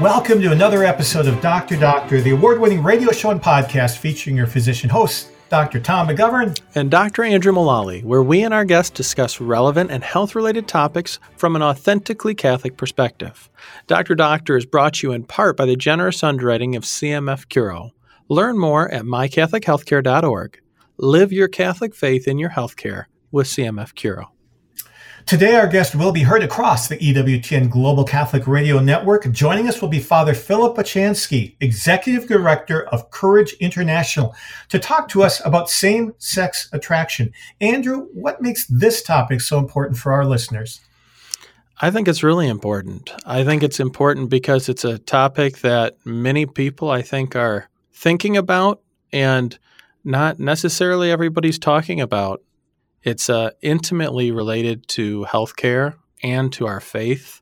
Welcome to another episode of Dr. Doctor, the award-winning radio show and podcast featuring your physician hosts, Dr. Tom McGovern and Dr. Andrew Mullally, where we and our guests discuss relevant and health-related topics from an authentically Catholic perspective. Dr. Doctor is brought to you in part by the generous underwriting of CMF Curo. Learn more at mycatholichealthcare.org. Live your Catholic faith in your healthcare with CMF Curo. Today, our guest will be heard across the EWTN Global Catholic Radio Network. Joining us will be Father Philip Bochansky, Executive Director of Courage International, to talk to us about same-sex attraction. Andrew, what makes this topic so important for our listeners? I think it's really important. I think it's important because it's a topic that many people, I think, are thinking about and not necessarily everybody's talking about. It's intimately related to healthcare and to our faith,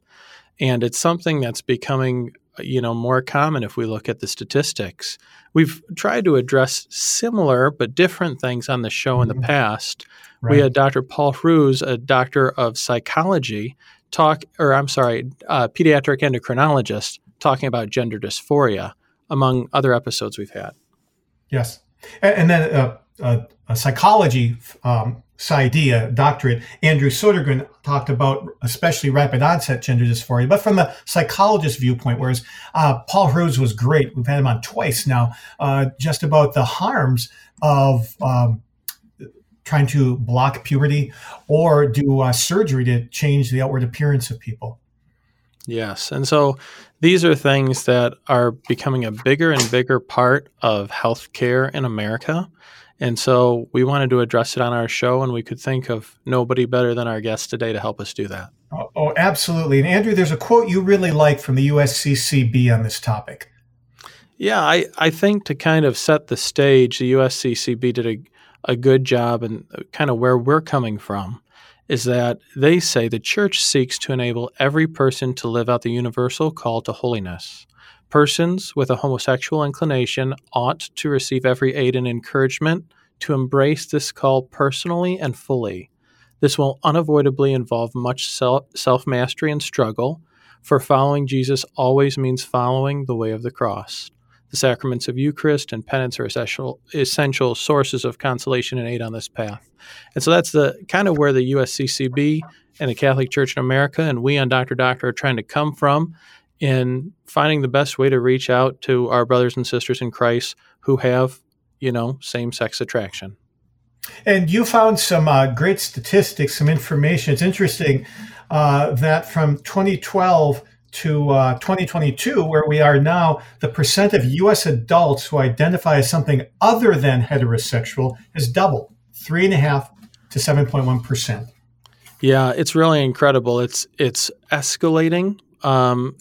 and it's something that's becoming, more common if we look at the statistics. We've tried to address similar but different things on the show in the past. Right. We had Dr. Paul Hruz, a doctor of psychology, pediatric endocrinologist, talking about gender dysphoria, among other episodes we've had. Yes, and then a psychology PsyD, a doctorate, Andrew Sodergren talked about especially rapid onset gender dysphoria, but from the psychologist viewpoint, whereas Paul Hruz was great. We've had him on twice now, just about the harms of trying to block puberty or do surgery to change the outward appearance of people. Yes. And so these are things that are becoming a bigger and bigger part of healthcare in America. And so we wanted to address it on our show, and we could think of nobody better than our guest today to help us do that. Oh, absolutely. And Andrew, there's a quote you really like from the USCCB on this topic. Yeah, I think to kind of set the stage, the USCCB did a good job, and kind of where we're coming from is that they say the Church seeks to enable every person to live out the universal call to holiness. Persons with a homosexual inclination ought to receive every aid and encouragement to embrace this call personally and fully. This will unavoidably involve much self-mastery and struggle, for following Jesus always means following the way of the cross. The sacraments of Eucharist and penance are essential sources of consolation and aid on this path. And so that's the kind of where the USCCB and the Catholic Church in America and we on Dr. Doctor are trying to come from, in finding the best way to reach out to our brothers and sisters in Christ who have, same-sex attraction. And you found some great statistics, some information. It's interesting that from 2012 to 2022, where we are now, the percent of U.S. adults who identify as something other than heterosexual has doubled, 3.5% to 7.1%. Yeah, it's really incredible. It's escalating. And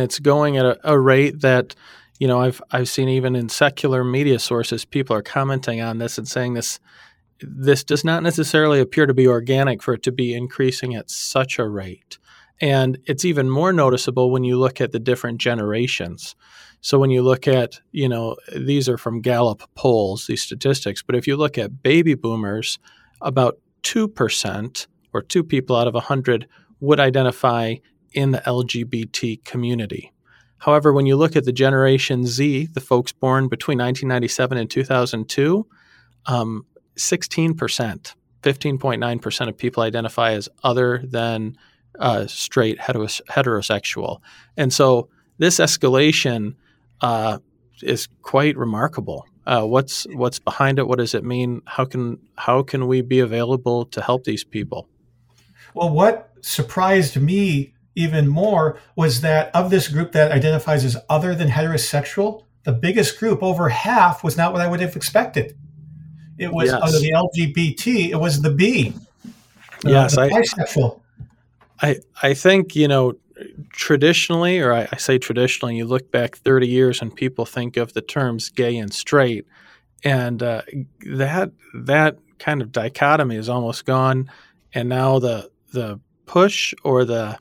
it's going at a rate that, I've seen even in secular media sources, people are commenting on this and saying this does not necessarily appear to be organic for it to be increasing at such a rate. And it's even more noticeable when you look at the different generations. So when you look at, these are from Gallup polls, these statistics, but if you look at baby boomers, about 2% or 2 people out of 100 would identify in the LGBT community. However, when you look at the Generation Z, the folks born between 1997 and 2002, 16%, 15.9% of people identify as other than straight heterosexual. And so this escalation is quite remarkable. What's behind it? What does it mean? How can we be available to help these people? Well, what surprised me even more was that of this group that identifies as other than heterosexual, the biggest group, over half, was not what I would have expected. It was out of the LGBT, it was the B. Yes, bisexual. I think, traditionally, or I say traditionally, you look back 30 years and people think of the terms gay and straight, and that kind of dichotomy is almost gone, and now the push or the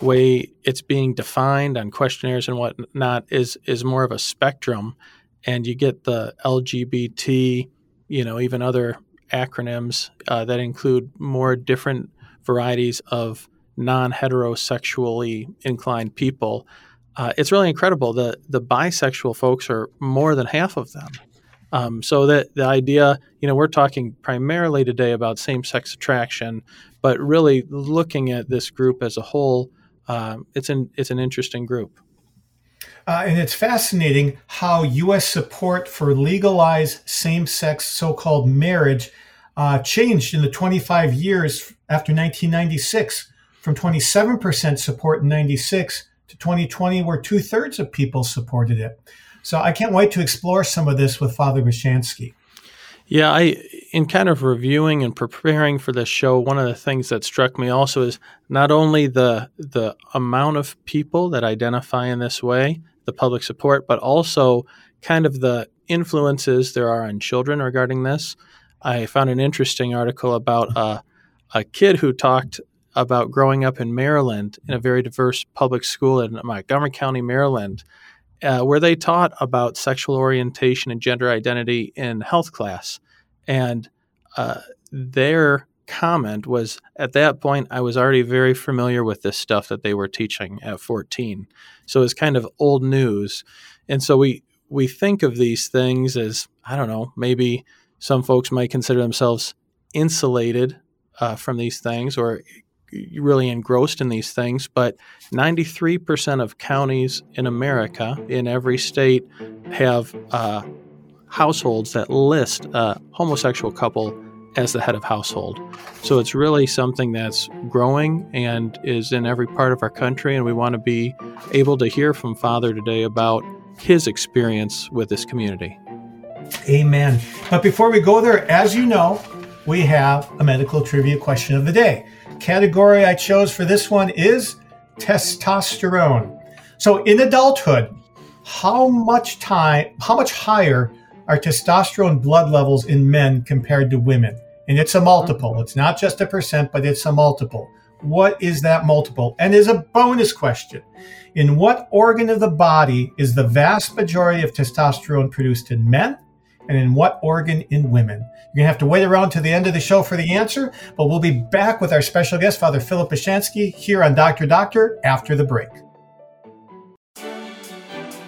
way it's being defined on questionnaires and whatnot is more of a spectrum, and you get the LGBT, even other acronyms that include more different varieties of non-heterosexually inclined people. It's really incredible. The bisexual folks are more than half of them. So that the idea, you know, we're talking primarily today about same-sex attraction, but really looking at this group as a whole, it's an interesting group. And it's fascinating how U.S. support for legalized same-sex so-called marriage changed in the 25 years after 1996, from 27% support in 96 to 2020, where 2/3 of people supported it. So I can't wait to explore some of this with Father Bochansky. Yeah, in kind of reviewing and preparing for this show, one of the things that struck me also is not only the amount of people that identify in this way, the public support, but also kind of the influences there are on children regarding this. I found an interesting article about a kid who talked about growing up in Maryland in a very diverse public school in Montgomery County, Maryland, where they taught about sexual orientation and gender identity in health class. And their comment was, at that point, I was already very familiar with this stuff that they were teaching at 14. So it's kind of old news. And so we think of these things as, I don't know, maybe some folks might consider themselves insulated from these things or really engrossed in these things, but 93% of counties in America, in every state, have households that list a homosexual couple as the head of household. So it's really something that's growing and is in every part of our country, and we want to be able to hear from Father today about his experience with this community. Amen. But before we go there, as you know, we have a medical trivia question of the day. Category I chose for this one is testosterone. So in adulthood, how much higher are testosterone blood levels in men compared to women? And it's a multiple. It's not just a percent, but it's a multiple. What is that multiple? And is a bonus question. In what organ of the body is the vast majority of testosterone produced in men? And in what organ in women? You're going to have to wait around to the end of the show for the answer, but we'll be back with our special guest, Father Philip Bochansky, here on Dr. Doctor after the break.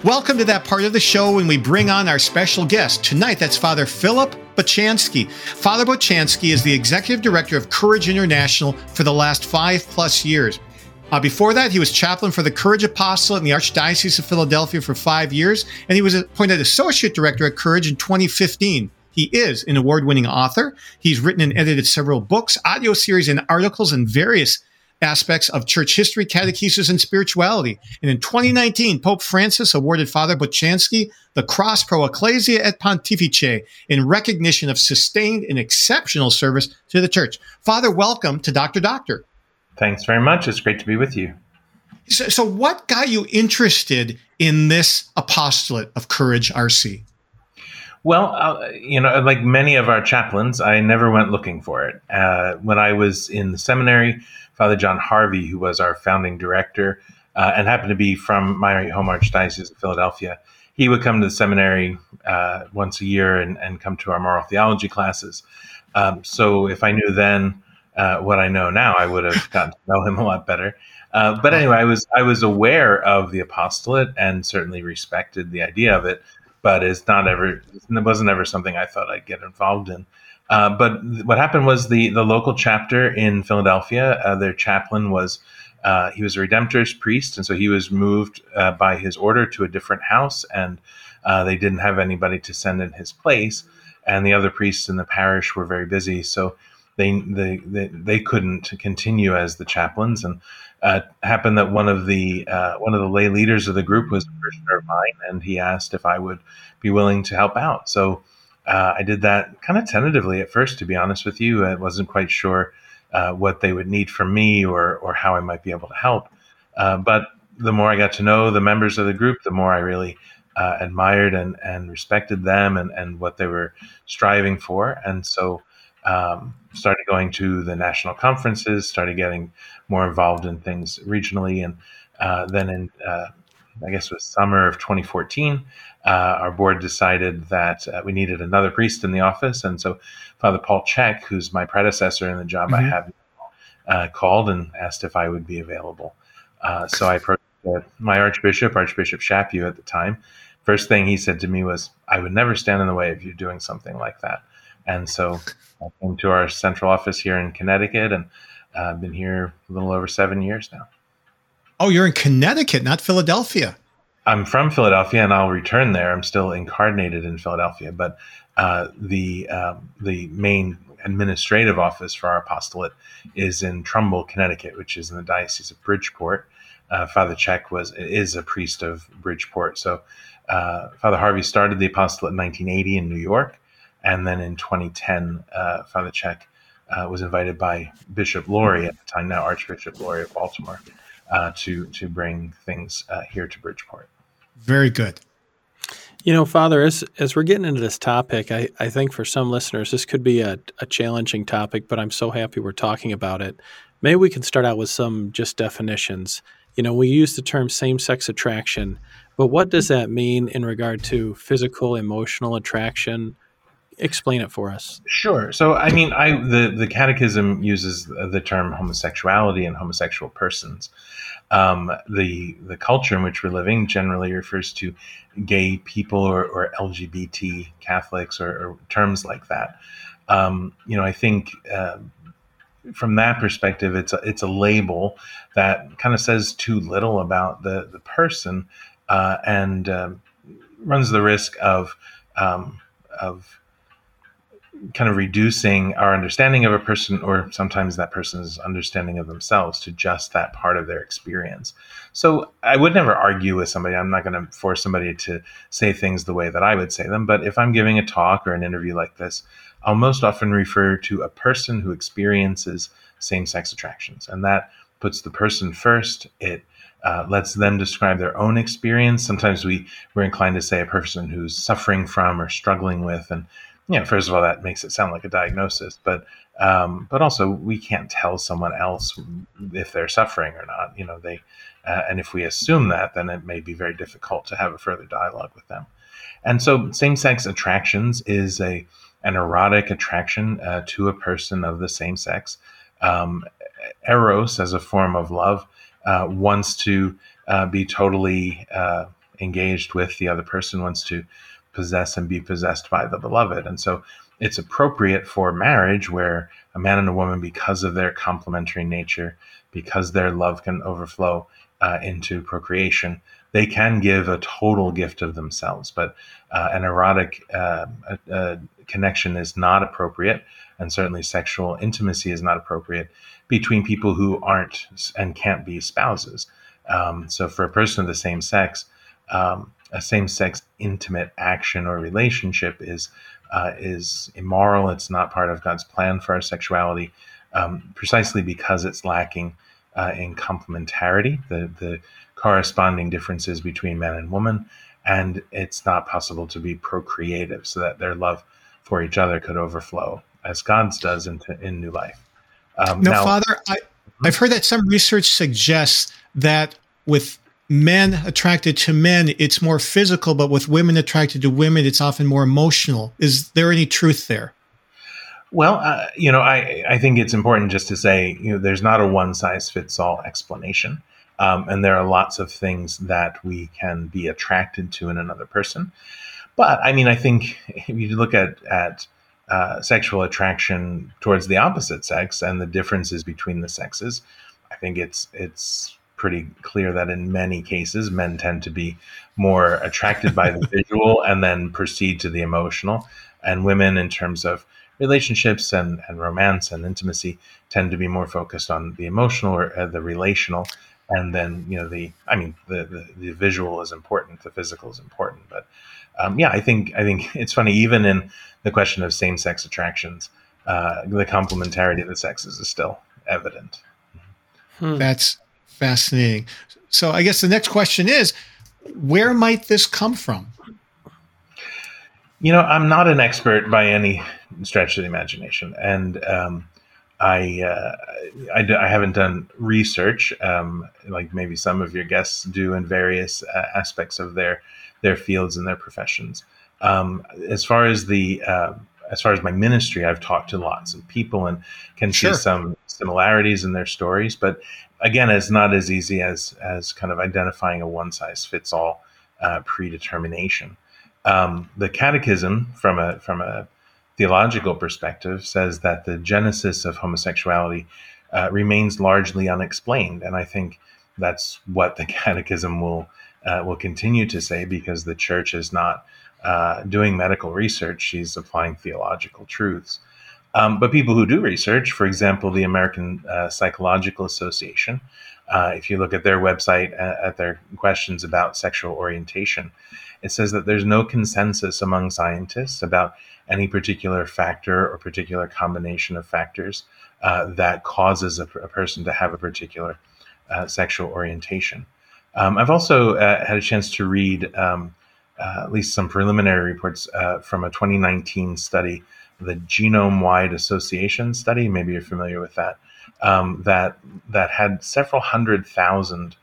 Welcome to that part of the show when we bring on our special guest. Tonight, that's Father Philip Bochansky. Father Bochansky is the executive director of Courage International for the last 5+ years. Before that, he was chaplain for the Courage Apostolate in the Archdiocese of Philadelphia for 5 years, and he was appointed associate director at Courage in 2015. He is an award-winning author. He's written and edited several books, audio series, and articles in various aspects of church history, catechesis, and spirituality. And in 2019, Pope Francis awarded Father Bochansky the Cross Pro Ecclesia et Pontifice in recognition of sustained and exceptional service to the church. Father, welcome to Dr. Doctor. Thanks very much. It's great to be with you. So what got you interested in this apostolate of Courage RC? Well, like many of our chaplains, I never went looking for it. When I was in the seminary, Father John Harvey, who was our founding director and happened to be from my home Archdiocese of Philadelphia, he would come to the seminary once a year and come to our moral theology classes. So if I knew then what I know now, I would have gotten to know him a lot better. But anyway, I was aware of the apostolate and certainly respected the idea of it, but it wasn't ever something I thought I'd get involved in. But what happened was the local chapter in Philadelphia, their chaplain was, he was a Redemptorist priest, and so he was moved by his order to a different house, and they didn't have anybody to send in his place, and the other priests in the parish were very busy, so they couldn't continue as the chaplains, and happened that one of the lay leaders of the group was a parishioner of mine, and he asked if I would be willing to help out. So I did that kind of tentatively at first, to be honest with you. I wasn't quite sure what they would need from me or how I might be able to help. But the more I got to know the members of the group, the more I really admired and respected them and what they were striving for. And so started going to the national conferences, started getting more involved in things regionally. And then in, I guess it was summer of 2014, our board decided that we needed another priest in the office. And so Father Paul Czech, who's my predecessor in the job I have now, called and asked if I would be available. So I approached my Archbishop, Archbishop Chaput at the time, first thing he said to me was, I would never stand in the way of you doing something like that. And so I came to our central office here in Connecticut, and I've been here a little over 7 years now. Oh, you're in Connecticut, not Philadelphia. I'm from Philadelphia, and I'll return there. I'm still incarnated in Philadelphia, but the main administrative office for our apostolate is in Trumbull, Connecticut, which is in the Diocese of Bridgeport. Father Czech is a priest of Bridgeport. So Father Harvey started the apostolate in 1980 in New York, and then in 2010, Father Czech was invited by Bishop Laurie at the time, now Archbishop Laurie of Baltimore, to bring things here to Bridgeport. Very good. You know, Father, as we're getting into this topic, I think for some listeners, this could be a challenging topic, but I'm so happy we're talking about it. Maybe we can start out with some just definitions. You know, we use the term same-sex attraction, but what does that mean in regard to physical, emotional attraction? Explain it for us. Sure. So, I mean, the Catechism uses the term homosexuality and homosexual persons. The culture in which we're living generally refers to gay people or LGBT Catholics or terms like that. You know, I think from that perspective, it's a label that kind of says too little about the person and runs the risk of kind of reducing our understanding of a person, or sometimes that person's understanding of themselves, to just that part of their experience. So I would never argue with somebody. I'm not going to force somebody to say things the way that I would say them. But if I'm giving a talk or an interview like this, I'll most often refer to a person who experiences same-sex attractions. And that puts the person first. It lets them describe their own experience. Sometimes we're inclined to say a person who's suffering from or struggling with, and yeah, first of all, that makes it sound like a diagnosis, but also we can't tell someone else if they're suffering or not. You know, they, and if we assume that, then it may be very difficult to have a further dialogue with them. And so, same-sex attractions is an erotic attraction to a person of the same sex. Eros, as a form of love, wants to be totally engaged with the other person, wants to possess and be possessed by the beloved. And so it's appropriate for marriage, where a man and a woman, because of their complementary nature, because their love can overflow into procreation, they can give a total gift of themselves. But an erotic connection is not appropriate, and certainly sexual intimacy is not appropriate between people who aren't and can't be spouses. So for a person of the same sex, a same-sex intimate action or relationship is immoral. It's not part of God's plan for our sexuality, precisely because it's lacking in complementarity, the corresponding differences between man and woman, and it's not possible to be procreative so that their love for each other could overflow as God's does in new life. Father, I've heard that some research suggests that with men attracted to men, it's more physical, but with women attracted to women, it's often more emotional. Is there any truth there? Well, you know, I think it's important just to say, you know, there's not a one-size-fits-all explanation. And there are lots of things that we can be attracted to in another person. But, I mean, I think if you look at sexual attraction towards the opposite sex and the differences between the sexes, I think it's pretty clear that in many cases, men tend to be more attracted by the visual and then proceed to the emotional. And women, in terms of relationships and romance and intimacy, tend to be more focused on the emotional or the relational. And then, you know, the visual is important, the physical is important. But I think it's funny, even in the question of same-sex attractions, the complementarity of the sexes is still evident. That's fascinating. So I guess the next question is, where might this come from? You know, I'm not an expert by any stretch of the imagination, and I haven't done research like maybe some of your guests do in various aspects of their fields and their professions. As far as my ministry, I've talked to lots of people and can see some similarities in their stories, but again, it's not as easy as kind of identifying a one-size-fits-all predetermination. The Catechism, from a theological perspective, says that the genesis of homosexuality remains largely unexplained, and I think that's what the Catechism will continue to say, because the Church is not doing medical research; she's applying theological truths. But people who do research, for example, the American Psychological Association, if you look at their website, at their questions about sexual orientation, it says that there's no consensus among scientists about any particular factor or particular combination of factors that causes a person to have a particular sexual orientation. I've also had a chance to read at least some preliminary reports from a 2019 study, the Genome-Wide Association Study, maybe you're familiar with that, that had several 100,000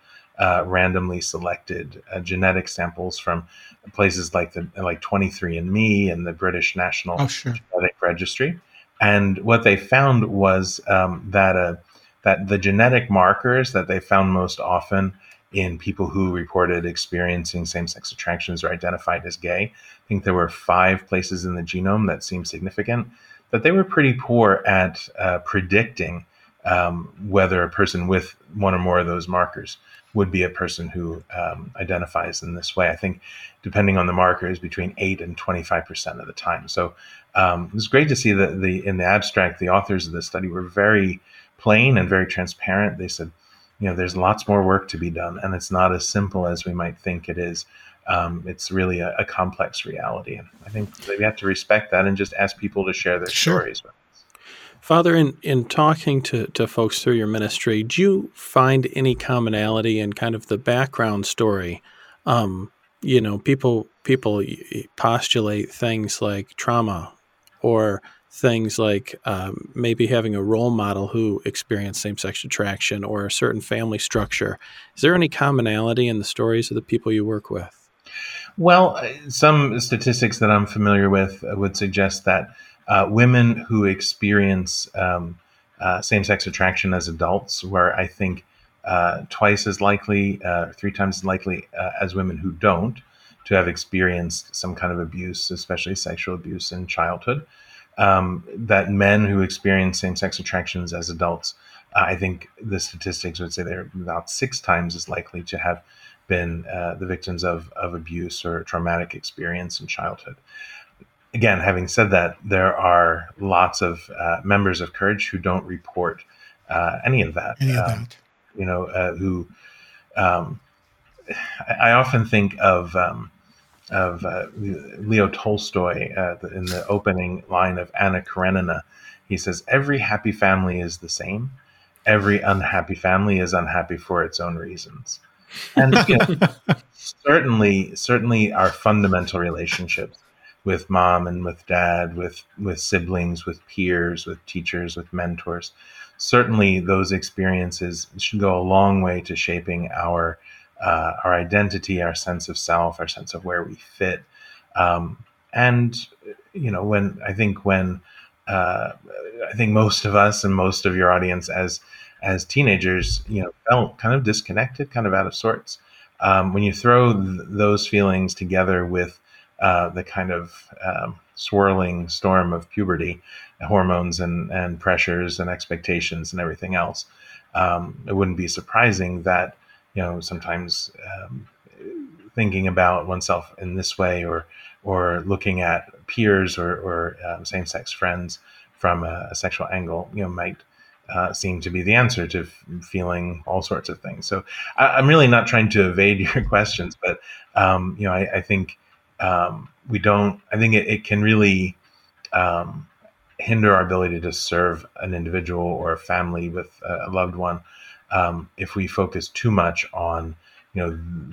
randomly selected genetic samples from places like 23andMe and the British National Genetic Registry, and what they found was that the genetic markers that they found most often in people who reported experiencing same-sex attractions or identified as gay, I think there were 5 places in the genome that seemed significant, that they were pretty poor at predicting whether a person with one or more of those markers would be a person who identifies in this way. I think, depending on the markers, between 8 and 25% of the time. So it was great to see that in the abstract, the authors of the study were very plain and very transparent. They said, there's lots more work to be done, and it's not as simple as we might think it is. It's really a complex reality. And I think that we have to respect that and just ask people to share their stories with us. Father, in talking to folks through your ministry, do you find any commonality in kind of the background story? People postulate things like trauma or things like maybe having a role model who experienced same-sex attraction or a certain family structure. Is there any commonality in the stories of the people you work with? Well, some statistics that I'm familiar with would suggest that women who experience same-sex attraction as adults were, I think, 3 times as likely as women who don't to have experienced some kind of abuse, especially sexual abuse in childhood. That men who experience same-sex attractions as adults, I think the statistics would say they're about 6 times as likely to have been the victims of abuse or traumatic experience in childhood. Again, having said that, there are lots of members of Courage who don't report any of that. I often think of Leo Tolstoy in the opening line of Anna Karenina. He says, every happy family is the same. Every unhappy family is unhappy for its own reasons. And certainly our fundamental relationships with mom and with dad, with siblings, with peers, with teachers, with mentors, certainly those experiences should go a long way to shaping our identity, our sense of self, our sense of where we fit. I think most of us and most of your audience as teenagers, felt kind of disconnected, kind of out of sorts. When you throw those feelings together with the kind of swirling storm of puberty, hormones and pressures and expectations and everything else, it wouldn't be surprising that sometimes thinking about oneself in this way or looking at peers or same-sex friends from a sexual angle, might seem to be the answer to feeling all sorts of things. So I'm really not trying to evade your questions, but, I think it can really hinder our ability to serve an individual or a family with a loved one. If we focus too much on,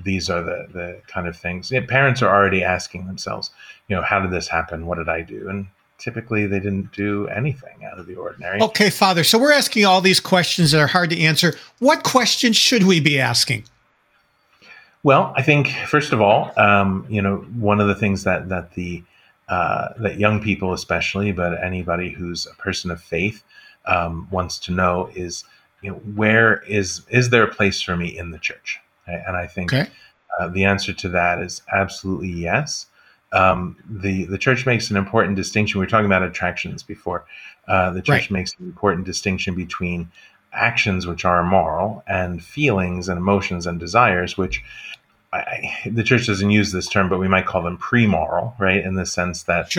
these are the kind of things. Parents are already asking themselves, how did this happen? What did I do? And typically they didn't do anything out of the ordinary. Okay, Father. So we're asking all these questions that are hard to answer. What questions should we be asking? Well, I think, first of all, one of the things that young people especially, but anybody who's a person of faith wants to know is, where is there a place for me in the church? Right? And I think the answer to that is absolutely yes. The church makes an important distinction. We were talking about attractions before. The church makes an important distinction between actions, which are immoral, and feelings and emotions and desires, which the church doesn't use this term, but we might call them pre-moral, right? In the sense that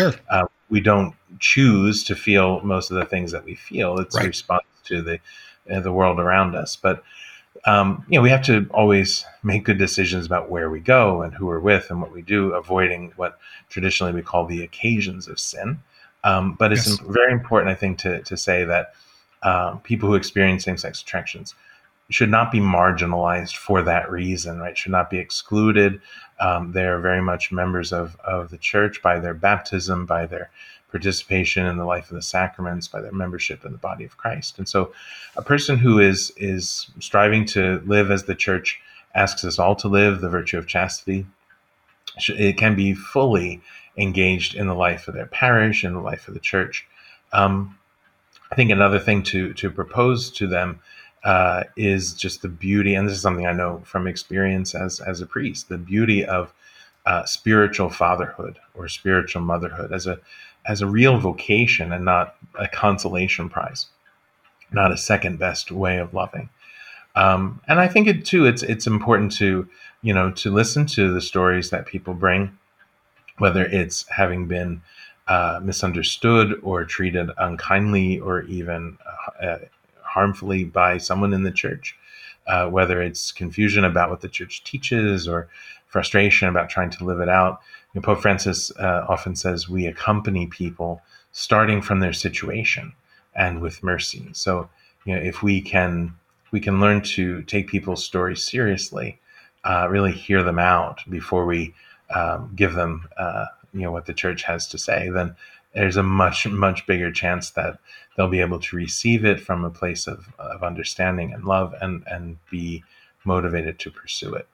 we don't choose to feel most of the things that we feel. It's a response to the world around us. But we have to always make good decisions about where we go and who we're with and what we do, avoiding what traditionally we call the occasions of sin. But it's very important, I think, to say that people who experience same-sex attractions should not be marginalized for that reason, right? Should not be excluded. They are very much members of the church by their baptism, by their participation in the life of the sacraments, by their membership in the body of Christ. And so a person who is striving to live as the church asks us all to live, the virtue of chastity, it can be fully engaged in the life of their parish, in the life of the church. I think another thing to propose to them is just the beauty, and this is something I know from experience as a priest, the beauty of spiritual fatherhood or spiritual motherhood as a real vocation and not a consolation prize, not a second best way of loving. And I think it's important to listen to the stories that people bring, whether it's having been misunderstood or treated unkindly or even harmfully by someone in the church, whether it's confusion about what the church teaches or frustration about trying to live it out. Pope Francis often says we accompany people starting from their situation and with mercy. So, if we can learn to take people's stories seriously, really hear them out before we give them what the church has to say, then there's a much, much bigger chance that they'll be able to receive it from a place of understanding and love and be motivated to pursue it.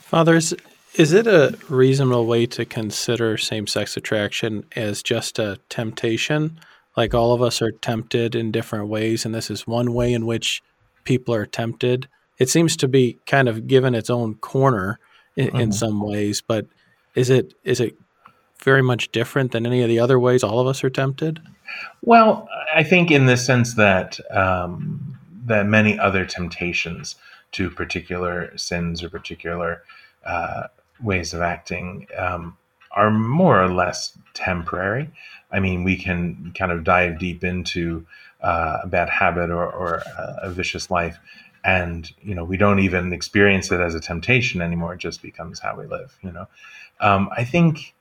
Fathers, is it a reasonable way to consider same-sex attraction as just a temptation? Like all of us are tempted in different ways, and this is one way in which people are tempted. It seems to be kind of given its own corner in some ways, but is it very much different than any of the other ways all of us are tempted? Well, I think in the sense that that many other temptations to particular sins or particular ways of acting are more or less temporary. I mean, we can kind of dive deep into a bad habit or a vicious life, and we don't even experience it as a temptation anymore. It just becomes how we live. I think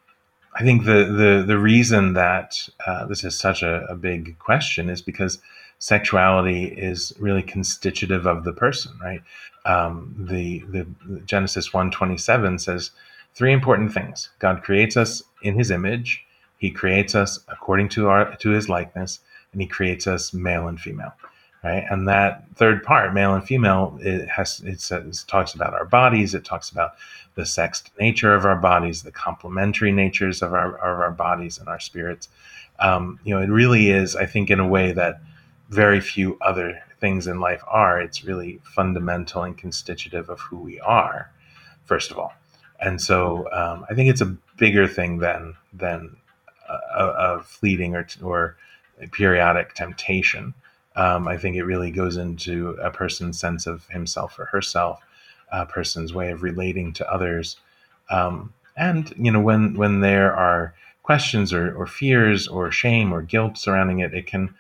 the reason that this is such a big question is because sexuality is really constitutive of the person, right? The Genesis 1:27 says three important things. God creates us in his image. He creates us according to his likeness, and he creates us male and female, right? And that third part, male and female, it talks about our bodies. It talks about the sexed nature of our bodies, the complementary natures of our bodies and our spirits. It really is, I think, in a way that very few other things in life are. It's really fundamental and constitutive of who we are, first of all. And so I think it's a bigger thing than a fleeting or a periodic temptation. I think it really goes into a person's sense of himself or herself, a person's way of relating to others. When there are questions or fears or shame or guilt surrounding it, it can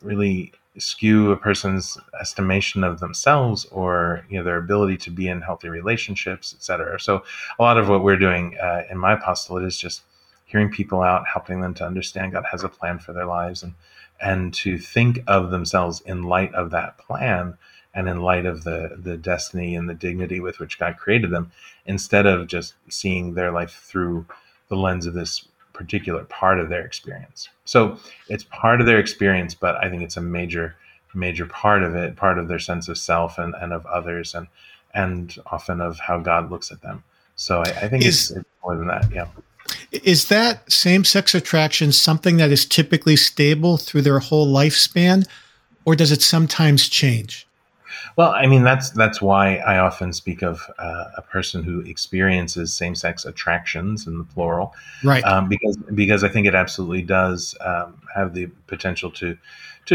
really skew a person's estimation of themselves or their ability to be in healthy relationships, et cetera. So a lot of what we're doing in my apostolate is just hearing people out, helping them to understand God has a plan for their lives and to think of themselves in light of that plan and in light of the destiny and the dignity with which God created them, instead of just seeing their life through the lens of this particular part of their experience. So it's part of their experience, but I think it's a major, major part of it, part of their sense of self and of others and often of how God looks at them. So I think it's more than that, yeah. Is that same-sex attraction something that is typically stable through their whole lifespan, or does it sometimes change? Well, I mean, that's why I often speak of a person who experiences same-sex attractions in the plural, right? Because I think it absolutely does have the potential to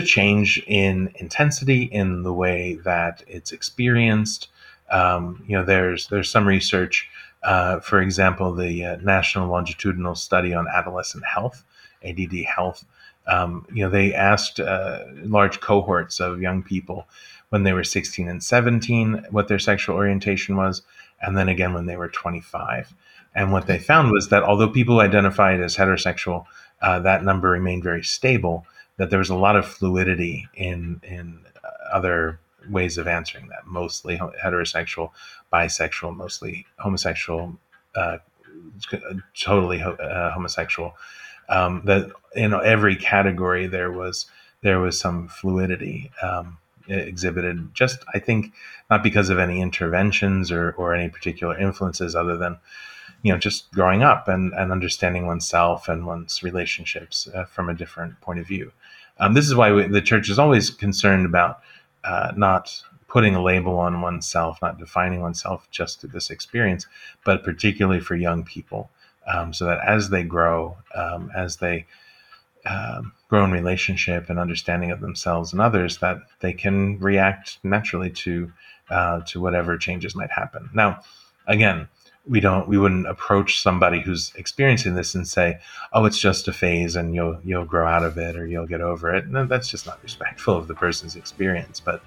change in intensity, in the way that it's experienced. There's some research, for example, the National Longitudinal Study on Adolescent Health, ADD Health. They asked large cohorts of young people when they were 16 and 17 what their sexual orientation was, and then again when they were 25. And what they found was that although people identified as heterosexual, that number remained very stable, that there was a lot of fluidity in other ways of answering that, mostly heterosexual, bisexual, mostly homosexual, totally homosexual. That in every category there was some fluidity exhibited. Just, I think, not because of any interventions or any particular influences, other than just growing up and understanding oneself and one's relationships from a different point of view. This is why the church is always concerned about not putting a label on oneself, not defining oneself just through this experience, but particularly for young people. So that as they grow, grow in relationship and understanding of themselves and others, that they can react naturally to whatever changes might happen. Now, again, we wouldn't approach somebody who's experiencing this and say, "Oh, it's just a phase, and you'll grow out of it, or you'll get over it." No, that's just not respectful of the person's experience. But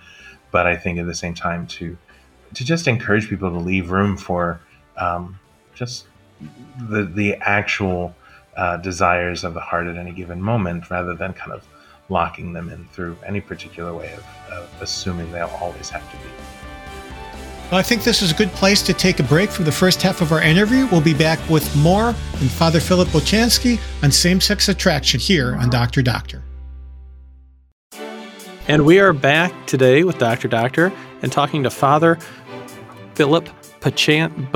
I think at the same time to just encourage people to leave room for just the actual desires of the heart at any given moment, rather than kind of locking them in through any particular way of assuming they'll always have to be. Well, I think this is a good place to take a break from the first half of our interview. We'll be back with more and Father Philip Bochansky on same-sex attraction here on Dr. Doctor. And we are back today with Dr. Doctor and talking to Father Philip Bochansky,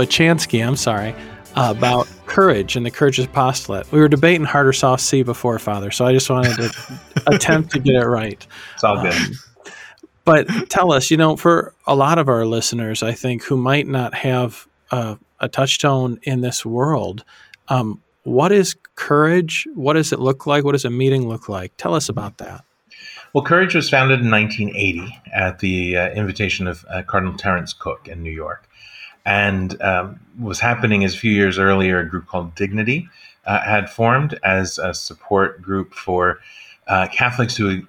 about courage and the courage apostolate. We were debating hard or soft C before, Father, so I just wanted to attempt to get it right. It's all good. But tell us, for a lot of our listeners, I think, who might not have a touchstone in this world, what is courage? What does it look like? What does a meeting look like? Tell us about that. Well, Courage was founded in 1980 at the invitation of Cardinal Terence Cooke in New York. And what was happening is a few years earlier, a group called Dignity had formed as a support group for Catholics who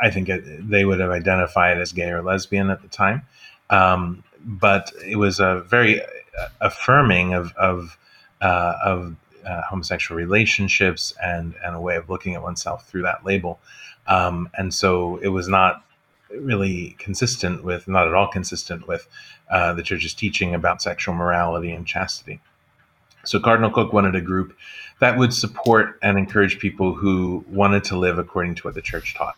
I think they would have identified as gay or lesbian at the time. But it was a very affirming of homosexual relationships and a way of looking at oneself through that label. And so it was not really not at all consistent with the church's teaching about sexual morality and chastity. So Cardinal Cooke wanted a group that would support and encourage people who wanted to live according to what the church taught.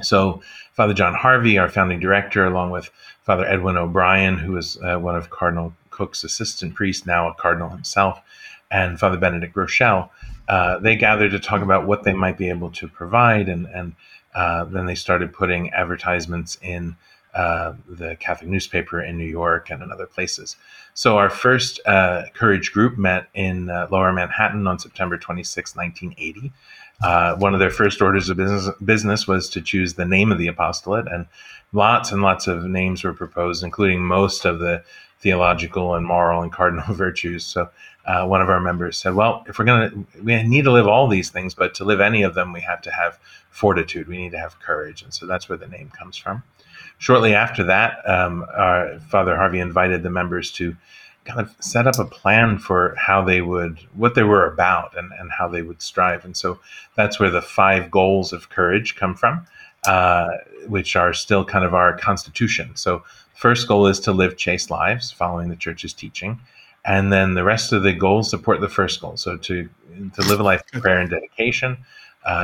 So Father John Harvey, our founding director, along with Father Edwin O'Brien, who was one of Cardinal Cooke's assistant priests, now a cardinal himself, and Father Benedict Groeschel, they gathered to talk about what they might be able to provide, and then they started putting advertisements in the Catholic newspaper in New York and in other places. So our first Courage group met in Lower Manhattan on September 26, 1980. One of their first orders of business was to choose the name of the apostolate, and lots of names were proposed, including most of the theological and moral and cardinal virtues. So one of our members said, well, we need to live all these things, but to live any of them, we have to have fortitude. We need to have courage. And so that's where the name comes from. Shortly after that, Father Harvey invited the members to kind of set up a plan for what they were about and how they would strive. And so that's where the 5 goals of courage come from, which are still kind of our constitution. So first goal is to live chaste lives, following the church's teaching. And then the rest of the goals support the first goal. So to live a life of prayer and dedication,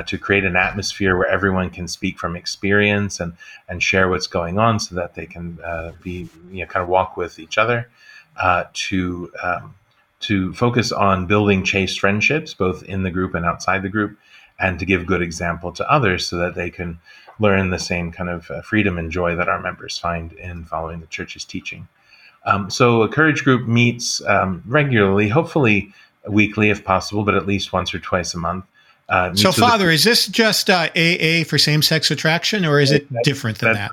to create an atmosphere where everyone can speak from experience and share what's going on so that they can be kind of walk with each other, to focus on building chaste friendships, both in the group and outside the group, and to give good example to others so that they can learn the same kind of freedom and joy that our members find in following the Church's teaching. So a Courage group meets regularly, hopefully weekly if possible, but at least once or twice a month. So, Father, is this just AA for same-sex attraction, or is it different than that?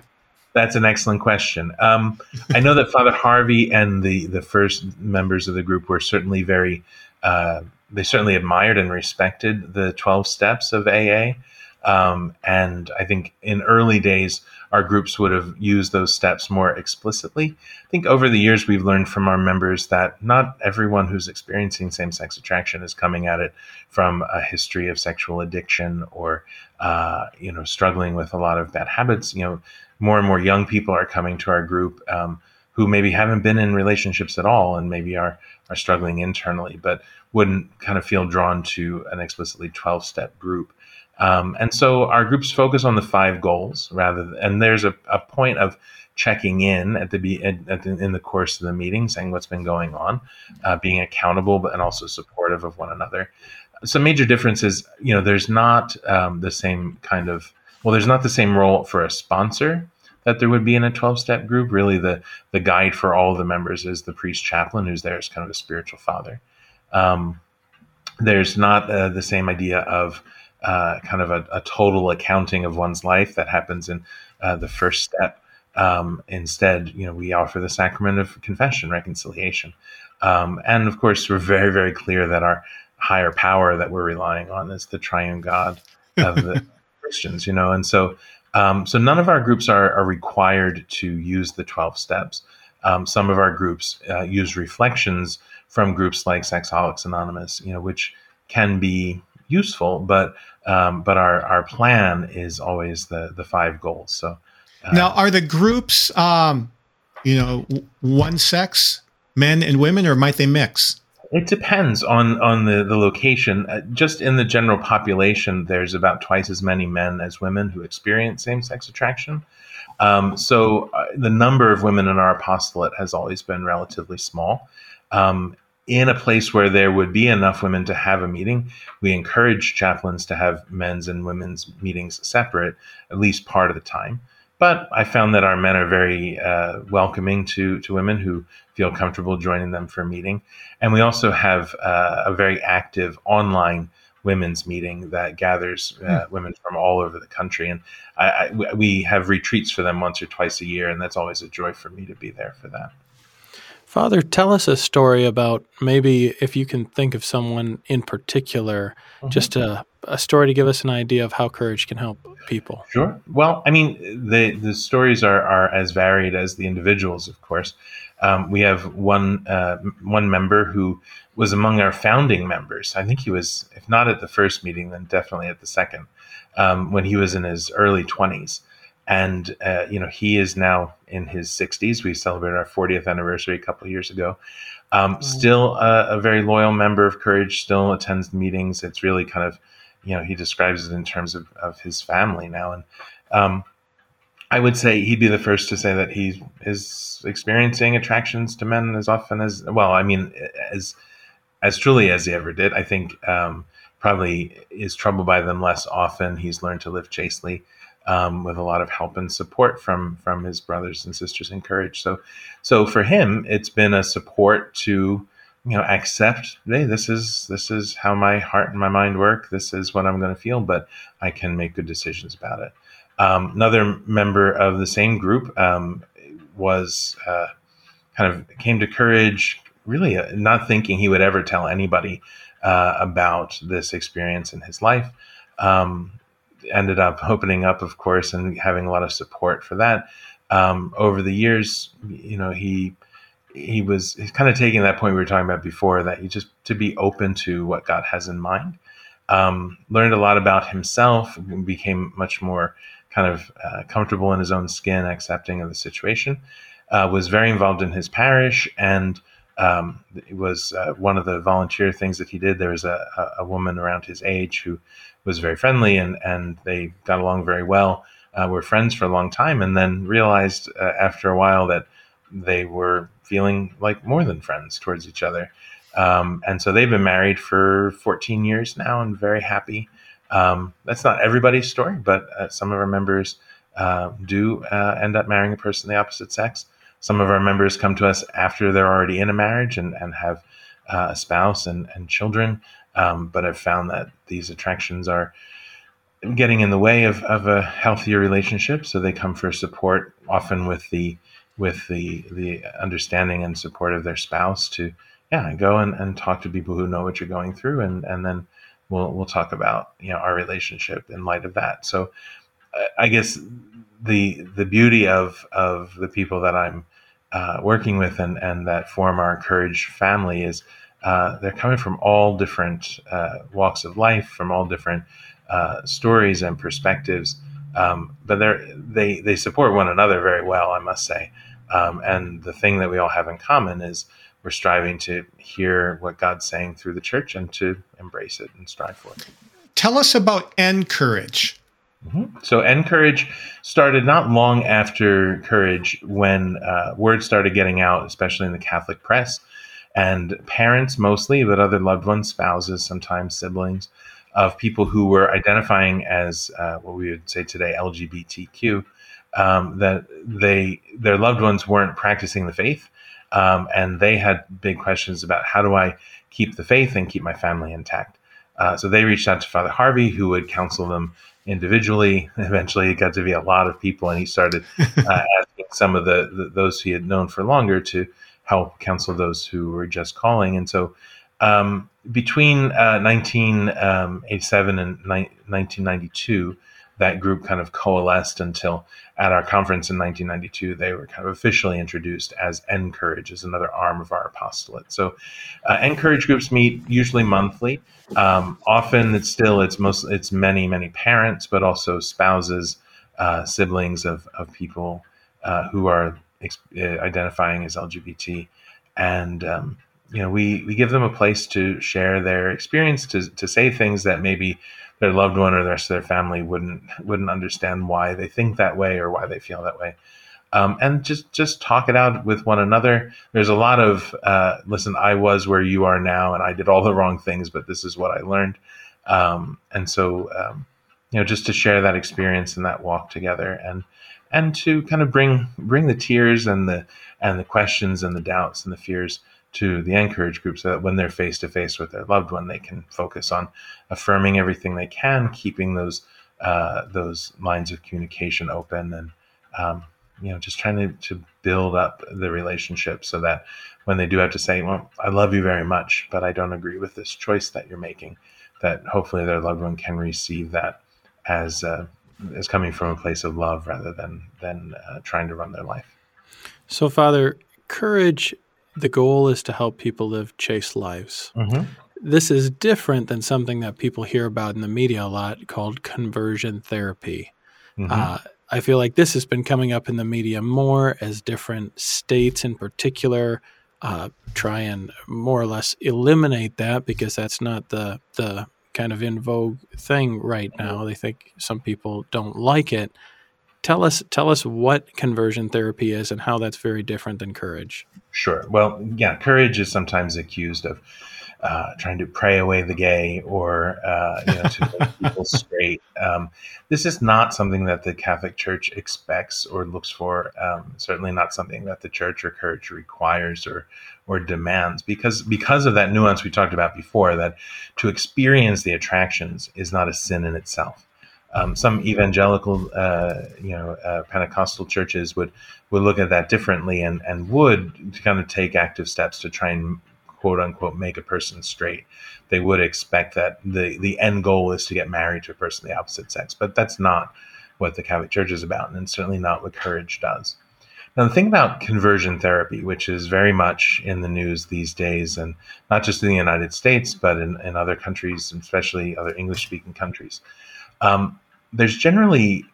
That's an excellent question. I know that Father Harvey and the first members of the group were certainly very, they certainly admired and respected the 12 steps of AA. And I think in early days, our groups would have used those steps more explicitly. I think over the years, we've learned from our members that not everyone who's experiencing same-sex attraction is coming at it from a history of sexual addiction or, struggling with a lot of bad habits. You know, more and more young people are coming to our group who maybe haven't been in relationships at all and maybe are struggling internally, but wouldn't kind of feel drawn to an explicitly 12-step group. And so our groups focus on the 5 goals rather than, and there's a point of checking in in the course of the meeting, saying what's been going on, being accountable, but and also supportive of one another. Some major differences, there's not there's not the same role for a sponsor that there would be in a 12-step group. Really, the guide for all the members is the priest chaplain, who's there as kind of a spiritual father. There's not the same idea of kind of a total accounting of one's life that happens in the first step. Instead, we offer the sacrament of confession, reconciliation. And of course, we're very, very clear that our higher power that we're relying on is the triune God of the Christians, And so so none of our groups are required to use the 12 steps. Some of our groups use reflections from groups like Sexaholics Anonymous, which can be useful, but our plan is always the 5 goals. So now, are the groups, one sex, men and women, or might they mix? It depends on the location. Just in the general population, there's about twice as many men as women who experience same-sex attraction. So the number of women in our apostolate has always been relatively small. In a place where there would be enough women to have a meeting, we encourage chaplains to have men's and women's meetings separate, at least part of the time. But I found that our men are very welcoming to women who feel comfortable joining them for a meeting. And we also have a very active online women's meeting that gathers women from all over the country. And we have retreats for them once or twice a year, and that's always a joy for me to be there for that. Father, tell us a story about, maybe if you can think of someone in particular, just a story to give us an idea of how Courage can help people. Sure. Well, I mean, the stories are as varied as the individuals, of course. We have one member who was among our founding members. I think he was, if not at the first meeting, then definitely at the second, when he was in his early 20s. And, he is now in his 60s. We celebrated our 40th anniversary a couple of years ago. Still a very loyal member of Courage, still attends meetings. It's really kind of, he describes it in terms of his family now. And I would say he'd be the first to say that he is experiencing attractions to men as often as, as truly as he ever did. I think probably is troubled by them less often. He's learned to live chastely. With a lot of help and support from his brothers and sisters in Courage. So for him, it's been a support to, accept, hey, this is how my heart and my mind work. This is what I'm going to feel, but I can make good decisions about it. Another member of the same group was kind of came to Courage really not thinking he would ever tell anybody about this experience in his life. Ended up opening up, of course, and having a lot of support for that. Over the years, he was kind of taking that point we were talking about before, that you just to be open to what God has in mind. Learned a lot about himself, became much more kind of comfortable in his own skin, accepting of the situation, was very involved in his parish, and it was one of the volunteer things that he did. There was a woman around his age who was very friendly, and they got along very well, were friends for a long time, and then realized after a while that they were feeling like more than friends towards each other. And so they've been married for 14 years now and very happy. That's not everybody's story, but some of our members do end up marrying a person of the opposite sex. Some of our members come to us after they're already in a marriage and have a spouse and children, but I've found that these attractions are getting in the way of a healthier relationship. So they come for support, often with the understanding and support of their spouse to go and talk to people who know what you're going through, and then we'll talk about our relationship in light of that. So I guess the beauty of the people that I'm working with and that form our Courage family is they're coming from all different walks of life, from all different stories and perspectives, but they support one another very well, I must say. And the thing that we all have in common is we're striving to hear what God's saying through the church and to embrace it and strive for it. Tell us about EnCourage. Mm-hmm. So EnCourage started not long after Courage, when word started getting out, especially in the Catholic press, and parents mostly, but other loved ones, spouses, sometimes siblings, of people who were identifying as what we would say today LGBTQ, that their loved ones weren't practicing the faith, and they had big questions about how do I keep the faith and keep my family intact. So they reached out to Father Harvey, who would counsel them individually. Eventually, it got to be a lot of people, and he started asking some of those he had known for longer to help counsel those who were just calling. And so between 1987 and 1992, that group kind of coalesced until at our conference in 1992, they were kind of officially introduced as EnCourage, as another arm of our apostolate. So EnCourage groups meet usually monthly. Often it's many, many parents, but also spouses, siblings of people who are identifying as LGBT. And, we give them a place to share their experience, to say things that maybe their loved one or the rest of their family wouldn't understand why they think that way or why they feel that way. And just talk it out with one another. There's a lot of, listen, I was where you are now and I did all the wrong things, but this is what I learned. And so just to share that experience and that walk together and to kind of bring the tears and the questions and the doubts and the fears to the EnCourage group, so that when they're face to face with their loved one, they can focus on affirming everything they can, keeping those lines of communication open, and just trying to build up the relationship, so that when they do have to say, "Well, I love you very much, but I don't agree with this choice that you're making," that hopefully their loved one can receive that as coming from a place of love rather than trying to run their life. So, Father, Courage. The goal is to help people live chaste lives. Mm-hmm. This is different than something that people hear about in the media a lot called conversion therapy. Mm-hmm. I feel like this has been coming up in the media more as different states in particular try and more or less eliminate that, because that's not the kind of in vogue thing right now. They think some people don't like it. Tell us what conversion therapy is and how that's very different than Courage. Sure. Well, yeah, Courage is sometimes accused of trying to pray away the gay or to make people straight. This is not something that the Catholic Church expects or looks for. Certainly not something that the Church or Courage requires or demands, because of that nuance we talked about before. That to experience the attractions is not a sin in itself. Some evangelical, Pentecostal churches would look at that differently and would kind of take active steps to try and, quote unquote, make a person straight. They would expect that the end goal is to get married to a person of the opposite sex, but that's not what the Catholic Church is about, and certainly not what Courage does. Now, the thing about conversion therapy, which is very much in the news these days, and not just in the United States, but in other countries, especially other English-speaking countries, there's generally,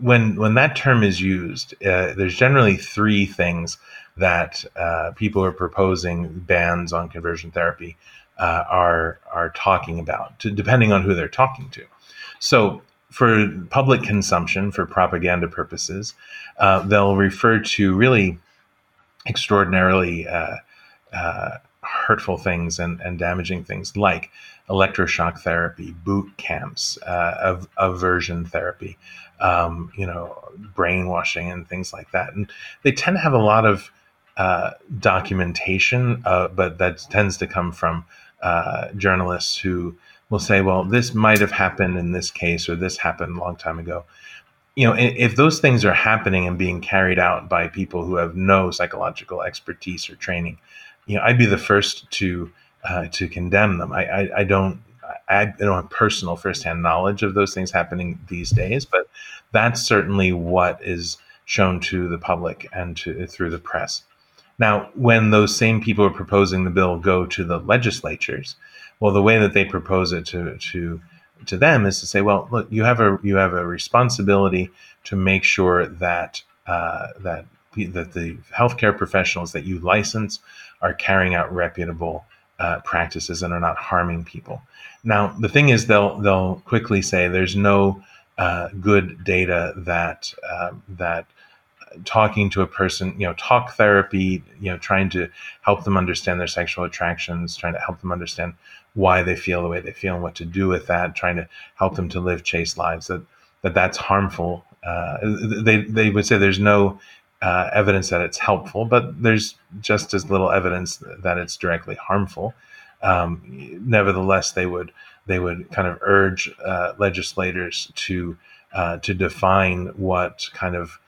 when that term is used, there's generally three things that people are proposing bans on conversion therapy are talking about, depending on who they're talking to. So for public consumption, for propaganda purposes, they'll refer to really extraordinarily hurtful things and damaging things like electroshock therapy, boot camps, aversion therapy, brainwashing and things like that. And they tend to have a lot of documentation, but that tends to come from journalists who will say, well, this might have happened in this case, or this happened a long time ago. You know, if those things are happening and being carried out by people who have no psychological expertise or training, you know, I'd be the first to condemn them. I don't have personal firsthand knowledge of those things happening these days, but that's certainly what is shown to the public and through the press. Now, when those same people who are proposing the bill go to the legislatures, well, the way that they propose it to them is to say, well, look, you have a responsibility to make sure that that the healthcare professionals that you license are carrying out reputable practices and are not harming people. Now, the thing is, they'll quickly say there's no good data that talking to a person, talk therapy, trying to help them understand their sexual attractions, trying to help them understand why they feel the way they feel and what to do with that, trying to help them to live chaste lives, that's harmful. They would say there's no evidence that it's helpful, but there's just as little evidence that it's directly harmful. Nevertheless, they would kind of urge legislators to define what kind of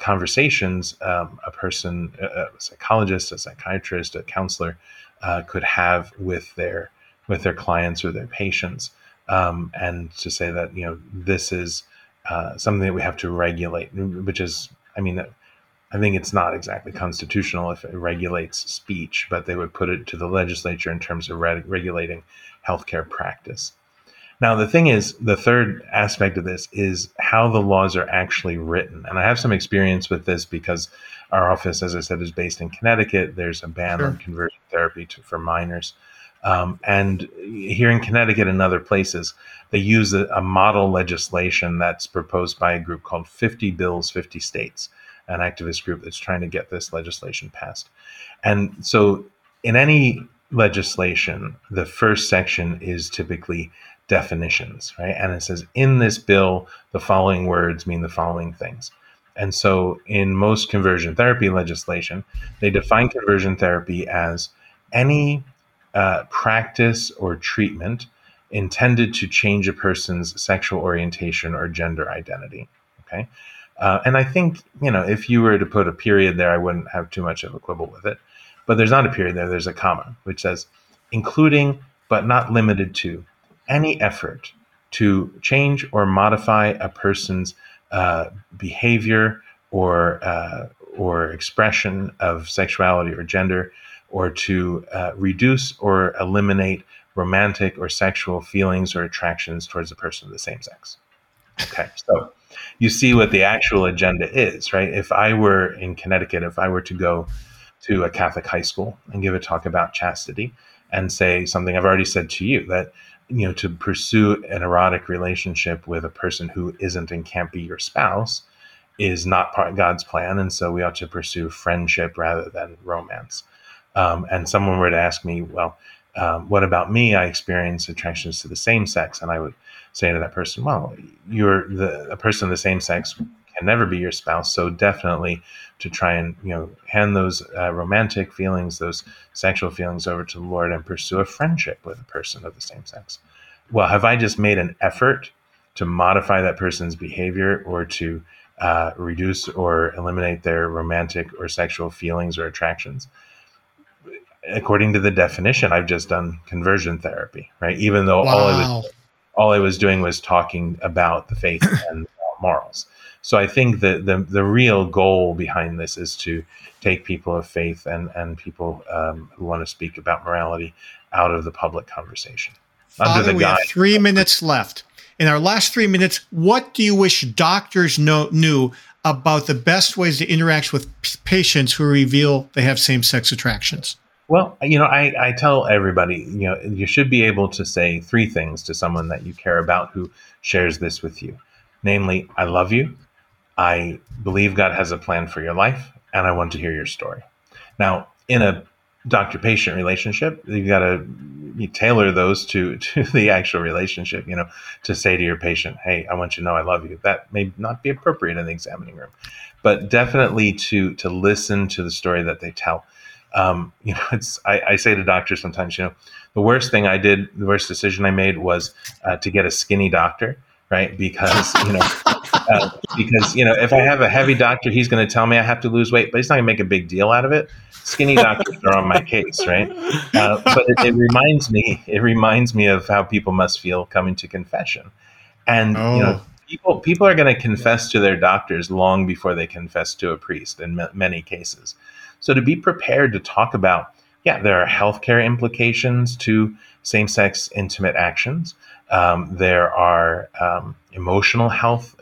conversations a person, a psychologist, a psychiatrist, a counselor could have with their clients or their patients, and to say that this is something that we have to regulate, which is, I think it's not exactly constitutional if it regulates speech, but they would put it to the legislature in terms of regulating healthcare practice. Now, the thing is, the third aspect of this is how the laws are actually written. And I have some experience with this because our office, as I said, is based in Connecticut. There's a ban on conversion therapy for minors. And here in Connecticut and other places, they use a model legislation that's proposed by a group called 50 Bills, 50 States, an activist group that's trying to get this legislation passed. And so in any legislation, the first section is typically definitions, right? And it says, in this bill, the following words mean the following things. And so in most conversion therapy legislation, they define conversion therapy as any practice or treatment intended to change a person's sexual orientation or gender identity, okay? And I think, if you were to put a period there, I wouldn't have too much of a quibble with it. But there's not a period there. There's a comma, which says, including but not limited to any effort to change or modify a person's behavior or expression of sexuality or gender, or to reduce or eliminate romantic or sexual feelings or attractions towards a person of the same sex. Okay, so you see what the actual agenda is, right? If I were in Connecticut, if I were to go to a Catholic high school and give a talk about chastity and say something I've already said to you, that, to pursue an erotic relationship with a person who isn't and can't be your spouse is not part of God's plan. And so we ought to pursue friendship rather than romance. And someone were to ask me, well, what about me? I experience attractions to the same sex. And I would say to that person, well, a person of the same sex can never be your spouse. So definitely to try and, hand those romantic feelings, those sexual feelings over to the Lord and pursue a friendship with a person of the same sex. Well, have I just made an effort to modify that person's behavior or to reduce or eliminate their romantic or sexual feelings or attractions? According to the definition, I've just done conversion therapy, right? Even though all I was doing was talking about the faith and morals. So I think that the real goal behind this is to take people of faith and people who want to speak about morality out of the public conversation. Father, we have 3 minutes left. In our last 3 minutes, what do you wish doctors knew about the best ways to interact with patients who reveal they have same-sex attractions? Well, I tell everybody, you should be able to say three things to someone that you care about who shares this with you. Namely, I love you, I believe God has a plan for your life, and I want to hear your story. Now, in a doctor-patient relationship. You've got to tailor those to the actual relationship, to say to your patient, hey, I want you to know I love you. That may not be appropriate in the examining room, but definitely to listen to the story that they tell. I say to doctors sometimes, the worst thing I did, the worst decision I made was to get a skinny doctor, right? Because, if I have a heavy doctor, he's going to tell me I have to lose weight, but he's not going to make a big deal out of it. Skinny doctors are on my case, right? But it reminds me, of how people must feel coming to confession. And, people are going to confess to their doctors long before they confess to a priest in many cases. So to be prepared to talk about, there are healthcare implications to same-sex intimate actions. There are emotional health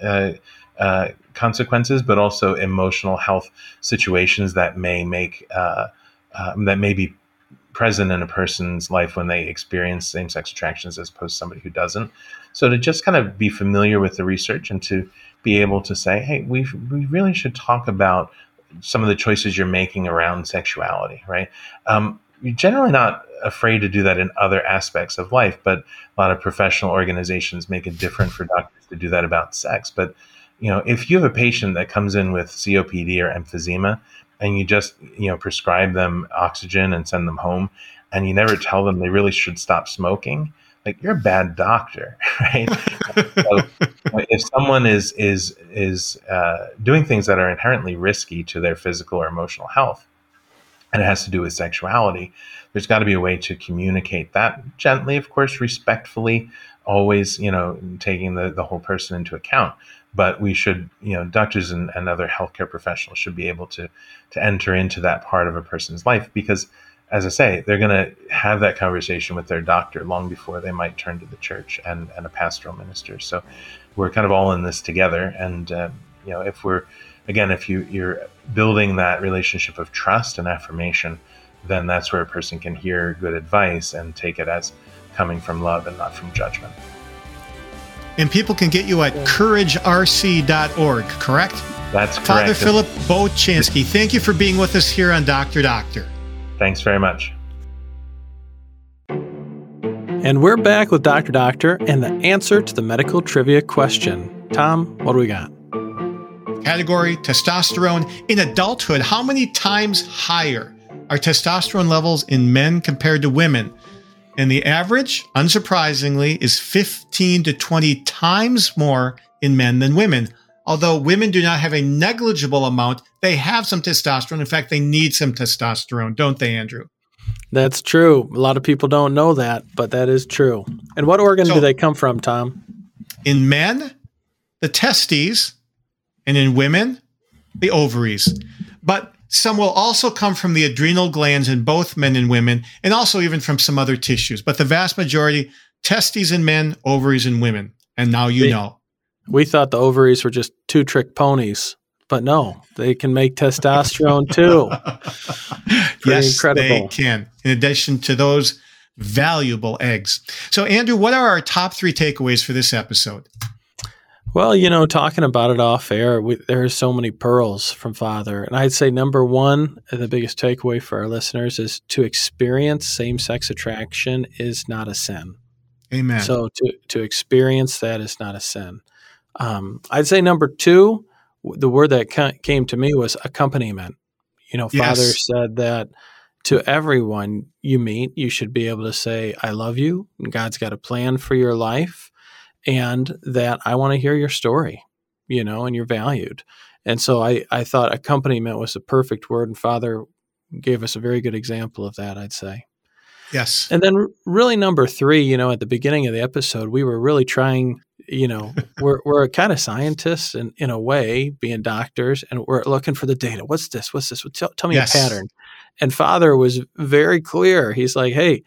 consequences, but also emotional health situations that may make that may be present in a person's life when they experience same-sex attractions as opposed to somebody who doesn't. So to just kind of be familiar with the research and to be able to say, hey, we really should talk about some of the choices you're making around sexuality, right? You're generally not afraid to do that in other aspects of life, but a lot of professional organizations make it different for doctors to do that about sex. But, if you have a patient that comes in with COPD or emphysema and you just, prescribe them oxygen and send them home and you never tell them they really should stop smoking, like, you're a bad doctor, right? So if someone is doing things that are inherently risky to their physical or emotional health, and it has to do with sexuality, there's got to be a way to communicate that gently, of course, respectfully, always, taking the whole person into account. But we should, doctors and other healthcare professionals should be able to enter into that part of a person's life because, as I say, they're going to have that conversation with their doctor long before they might turn to the church and a pastoral minister. So we're kind of all in this together. And, if you're building that relationship of trust and affirmation, then that's where a person can hear good advice and take it as coming from love and not from judgment. And people can get you at CourageRC.org, correct? That's correct. Father Philip Bochansky, thank you for being with us here on Dr. Doctor. Thanks very much. And we're back with Dr. Doctor and the answer to the medical trivia question. Tom, what do we got? Category testosterone. In adulthood, how many times higher are testosterone levels in men compared to women? And the average, unsurprisingly, is 15 to 20 times more in men than women. Although women do not have a negligible amount, they have some testosterone. In fact, they need some testosterone, don't they, Andrew? That's true. A lot of people don't know that, but that is true. And what organ do they come from, Tom? In men, the testes, and in women, the ovaries. But some will also come from the adrenal glands in both men and women, and also even from some other tissues. But the vast majority, testes in men, ovaries in women. And now know. We thought the ovaries were just two-trick ponies, but no, they can make testosterone too. Yes, incredible. They can, in addition to those valuable eggs. So, Andrew, what are our top three takeaways for this episode? Well, talking about it off air, there are so many pearls from Father. And I'd say number one, the biggest takeaway for our listeners is to experience same-sex attraction is not a sin. Amen. So to experience that is not a sin. I'd say number two, the word that came to me was accompaniment. Yes. Father said that to everyone you meet, you should be able to say, I love you. And God's got a plan for your life. And that I want to hear your story, and you're valued. And so I thought accompaniment was the perfect word, and Father gave us a very good example of that, I'd say. Yes. And then really number three, at the beginning of the episode, we were really trying, we're kind of scientists in a way, being doctors, and we're looking for the data. What's this? What's this? Tell me a pattern. And Father was very clear. He's like, hey,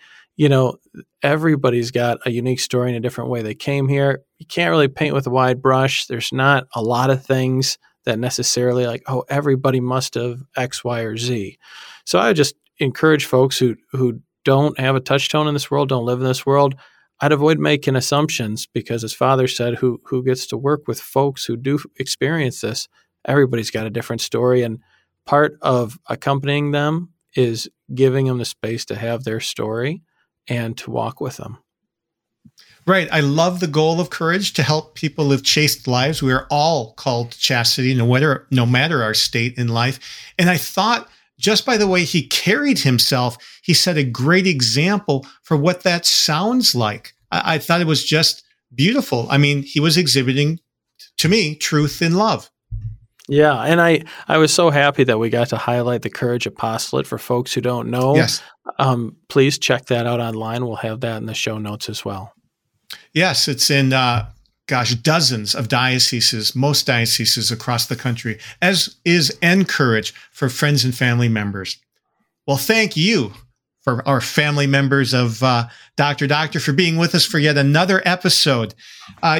everybody's got a unique story in a different way they came here. You can't really paint with a wide brush. There's not a lot of things that necessarily everybody must have X, Y, or Z. So I would just encourage folks who don't have a touchstone in this world, don't live in this world, I'd avoid making assumptions because, as Father said, who gets to work with folks who do experience this, everybody's got a different story. And part of accompanying them is giving them the space to have their story and to walk with them. Right. I love the goal of Courage to help people live chaste lives. We are all called to chastity, no matter our state in life. And I thought just by the way he carried himself, he set a great example for what that sounds like. I thought it was just beautiful. I mean, he was exhibiting, to me, truth in love. Yeah, and I was so happy that we got to highlight the Courage Apostolate for folks who don't know. Yes. Please check that out online. We'll have that in the show notes as well. Yes, it's in, dozens of dioceses, most dioceses across the country, as is EnCourage for friends and family members. Well, thank you for our family members of Dr. Doctor for being with us for yet another episode.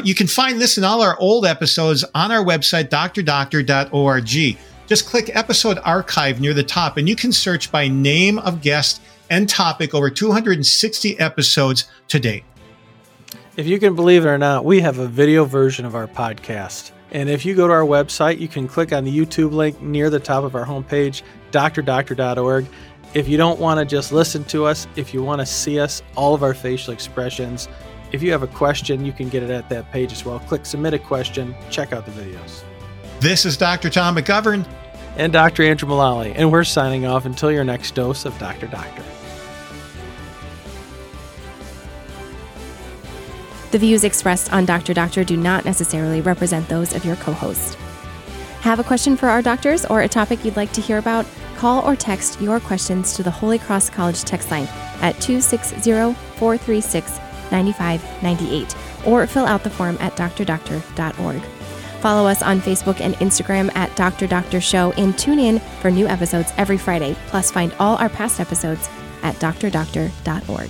You can find this and all our old episodes on our website, drdoctor.org. Just click Episode Archive near the top, and you can search by name of guest and topic over 260 episodes to date. If you can believe it or not, we have a video version of our podcast. And if you go to our website, you can click on the YouTube link near the top of our homepage, drdoctor.org. If you don't want to just listen to us, if you want to see us, all of our facial expressions, if you have a question, you can get it at that page as well. Click Submit a Question, check out the videos. This is Dr. Tom McGovern. And Dr. Andrew Mullally. And we're signing off until your next dose of Dr. Doctor. The views expressed on Dr. Doctor do not necessarily represent those of your co-host. Have a question for our doctors or a topic you'd like to hear about? Call or text your questions to the Holy Cross College text line at 260-436-9598 or fill out the form at drdoctor.org. Follow us on Facebook and Instagram at Dr. Doctor Show and tune in for new episodes every Friday. Plus, find all our past episodes at drdoctor.org.